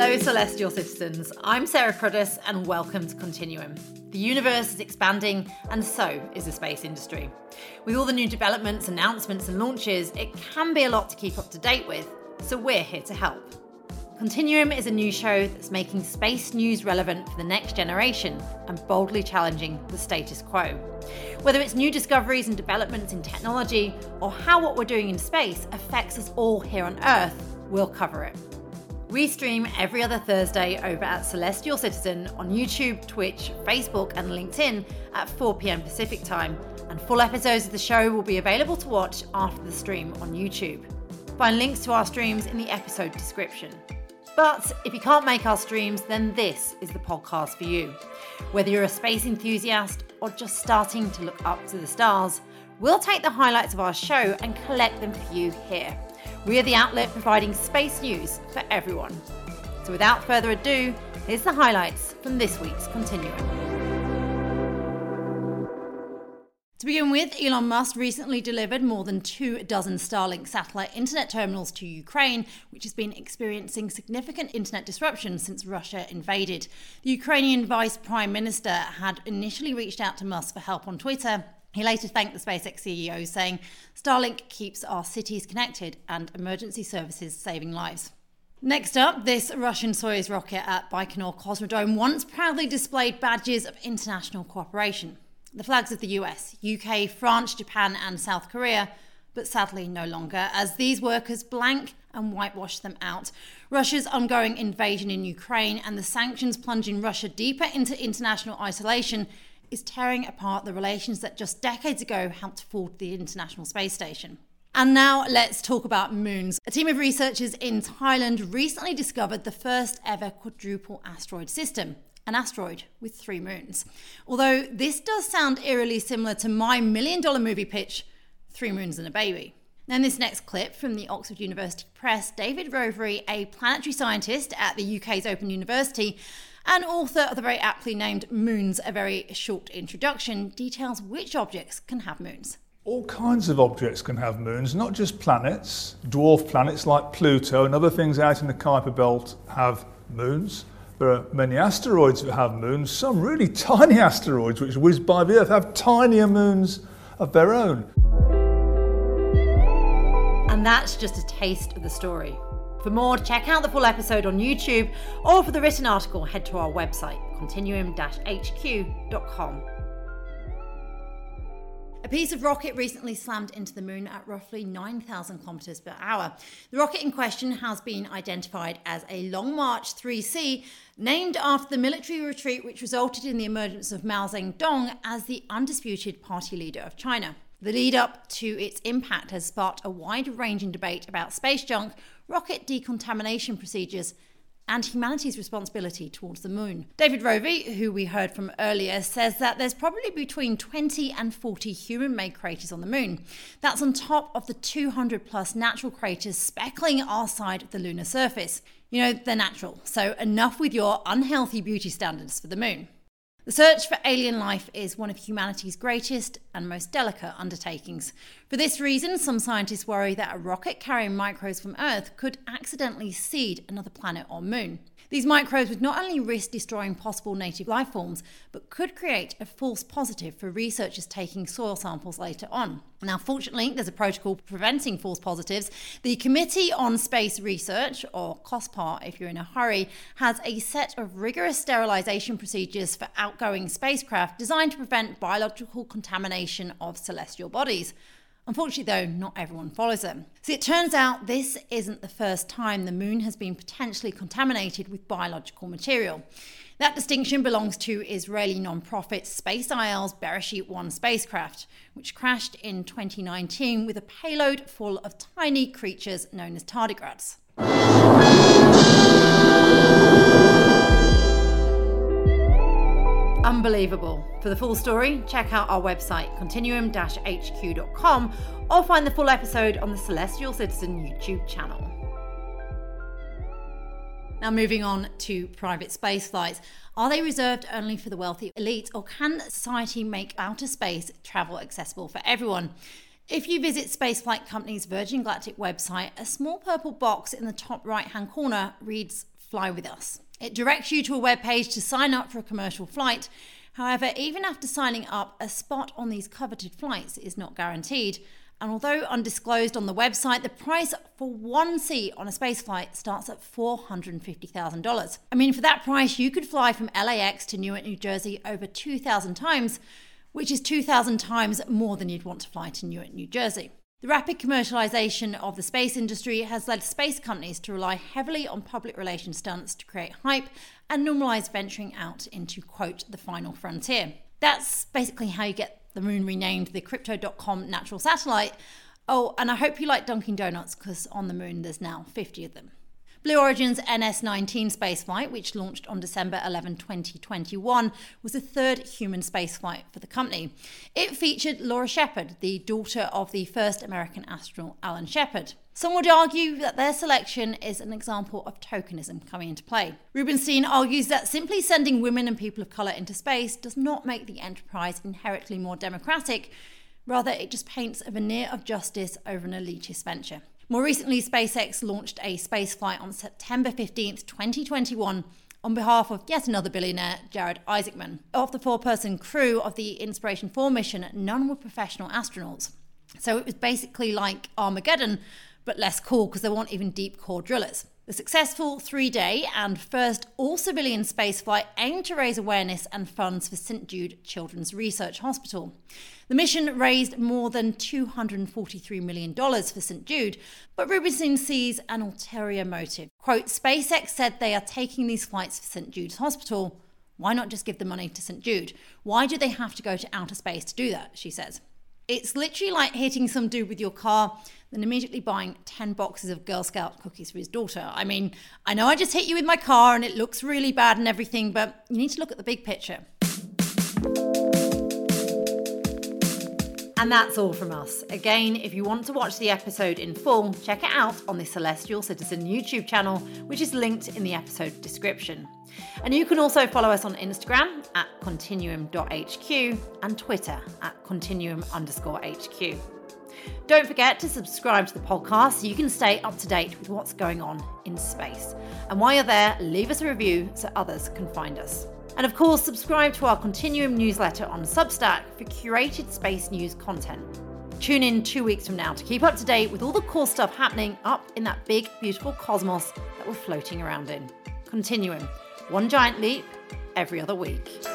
Hello, Celestial Citizens. I'm Sarah Curtis and welcome to Continuum. The universe is expanding and so is the space industry. With all the new developments, announcements and launches, it can be a lot to keep up to date with, so we're here to help. Continuum is a new show that's making space news relevant for the next generation and boldly challenging the status quo. Whether it's new discoveries and developments in technology or how what we're doing in space affects us all here on Earth, we'll cover it. We stream every other Thursday over at Celestial Citizen on YouTube, Twitch, Facebook and LinkedIn at 4 p.m. Pacific time, and full episodes of the show will be available to watch after the stream on YouTube. Find links to our streams in the episode description. But if you can't make our streams, then this is the podcast for you. Whether you're a space enthusiast or just starting to look up to the stars, we'll take the highlights of our show and collect them for you here. We are the outlet providing space news for everyone. So without further ado, here's the highlights from this week's Continuum. To begin with, Elon Musk recently delivered more than 24 Starlink satellite internet terminals to Ukraine, which has been experiencing significant internet disruption since Russia invaded. The Ukrainian Vice Prime Minister had initially reached out to Musk for help on Twitter. He later thanked the SpaceX CEO, saying, "Starlink keeps our cities connected and emergency services saving lives." Next up, this Russian Soyuz rocket at Baikonur Cosmodrome once proudly displayed badges of international cooperation. The flags of the US, UK, France, Japan and South Korea, but sadly no longer, as these workers blank and whitewash them out. Russia's ongoing invasion in Ukraine and the sanctions plunging Russia deeper into international isolation is tearing apart the relations that just decades ago helped fold the International Space Station. And now let's talk about moons. A team of researchers in Thailand recently discovered the first ever quadruple asteroid system. An asteroid with 3 moons. Although this does sound eerily similar to my $1 million movie pitch, 3 moons and a baby. Now in this next clip from the Oxford University Press, David Rothery, a planetary scientist at the UK's Open University and author of the very aptly named Moons, A Very Short Introduction, details which objects can have moons. All kinds of objects can have moons, not just planets. Dwarf planets like Pluto and other things out in the Kuiper Belt have moons. There are many asteroids that have moons. Some really tiny asteroids which whiz by the Earth have tinier moons of their own. And that's just a taste of the story. For more, check out the full episode on YouTube, or for the written article, head to our website, continuum-hq.com. A piece of rocket recently slammed into the moon at roughly 9,000 kilometres per hour. The rocket in question has been identified as a Long March 3C, named after the military retreat which resulted in the emergence of Mao Zedong as the undisputed party leader of China. The lead up to its impact has sparked a wide-ranging debate about space junk, rocket decontamination procedures, and humanity's responsibility towards the moon. David Rovey, who we heard from earlier, says that there's probably between 20 and 40 human-made craters on the moon. That's on top of the 200-plus natural craters speckling our side of the lunar surface. You know, they're natural, so enough with your unhealthy beauty standards for the moon. The search for alien life is one of humanity's greatest and most delicate undertakings. For this reason, some scientists worry that a rocket carrying microbes from Earth could accidentally seed another planet or moon. These microbes would not only risk destroying possible native life forms, but could create a false positive for researchers taking soil samples later on. Now, fortunately, there's a protocol preventing false positives. The Committee on Space Research, or COSPAR if you're in a hurry, has a set of rigorous sterilisation procedures for outgoing spacecraft designed to prevent biological contamination of celestial bodies. Unfortunately, though, not everyone follows them. See, it turns out this isn't the first time the moon has been potentially contaminated with biological material. That distinction belongs to Israeli non-profit SpaceIL's Beresheet-1 spacecraft, which crashed in 2019 with a payload full of tiny creatures known as tardigrades. Unbelievable. For the full story, check out our website, continuum-hq.com, or find the full episode on the Celestial Citizen YouTube channel. Now moving on to private space flights. Are they reserved only for the wealthy elite, or can society make outer space travel accessible for everyone? If you visit spaceflight company's Virgin Galactic website, a small purple box in the top right-hand corner reads Fly With Us. It directs you to a web page to sign up for a commercial flight. However, even after signing up, a spot on these coveted flights is not guaranteed. And although undisclosed on the website, the price for one seat on a spaceflight starts at $450,000. I mean, for that price, you could fly from LAX to Newark, New Jersey over 2,000 times, which is 2,000 times more than you'd want to fly to Newark, New Jersey. The rapid commercialization of the space industry has led space companies to rely heavily on public relations stunts to create hype and normalize venturing out into, quote, the final frontier. That's basically how you get the moon renamed the Crypto.com natural satellite. Oh, and I hope you like Dunkin' Donuts, because on the moon there's now 50 of them. Blue Origin's NS-19 spaceflight, which launched on December 11, 2021, was the third human spaceflight for the company. It featured Laura Shepard, the daughter of the first American astronaut Alan Shepard. Some would argue that their selection is an example of tokenism coming into play. Rubenstein argues that simply sending women and people of colour into space does not make the enterprise inherently more democratic. Rather, it just paints a veneer of justice over an elitist venture. More recently, SpaceX launched a spaceflight on September 15th, 2021, on behalf of yet another billionaire, Jared Isaacman. Of the four-person crew of the Inspiration4 mission, none were professional astronauts. So it was basically like Armageddon, but less cool, because there weren't even deep core drillers. The successful three-day and first all-civilian spaceflight aimed to raise awareness and funds for St. Jude Children's Research Hospital. The mission raised more than $243 million for St. Jude, but Rubenstein sees an ulterior motive. Quote, SpaceX said they are taking these flights for St. Jude's hospital. Why not just give the money to St. Jude? Why do they have to go to outer space to do that, she says. It's literally like hitting some dude with your car, then immediately buying 10 boxes of Girl Scout cookies for his daughter. I mean, I know I just hit you with my car and it looks really bad and everything, but you need to look at the big picture. And that's all from us. Again, if you want to watch the episode in full, check it out on the Celestial Citizen YouTube channel, which is linked in the episode description. And you can also follow us on Instagram at continuum.hq and Twitter at continuum_HQ. Don't forget to subscribe to the podcast so you can stay up to date with what's going on in space. And while you're there, leave us a review so others can find us. And of course, subscribe to our Continuum newsletter on Substack for curated space news content. Tune in 2 weeks from now to keep up to date with all the cool stuff happening up in that big, beautiful cosmos that we're floating around in. Continuum, one giant leap every other week.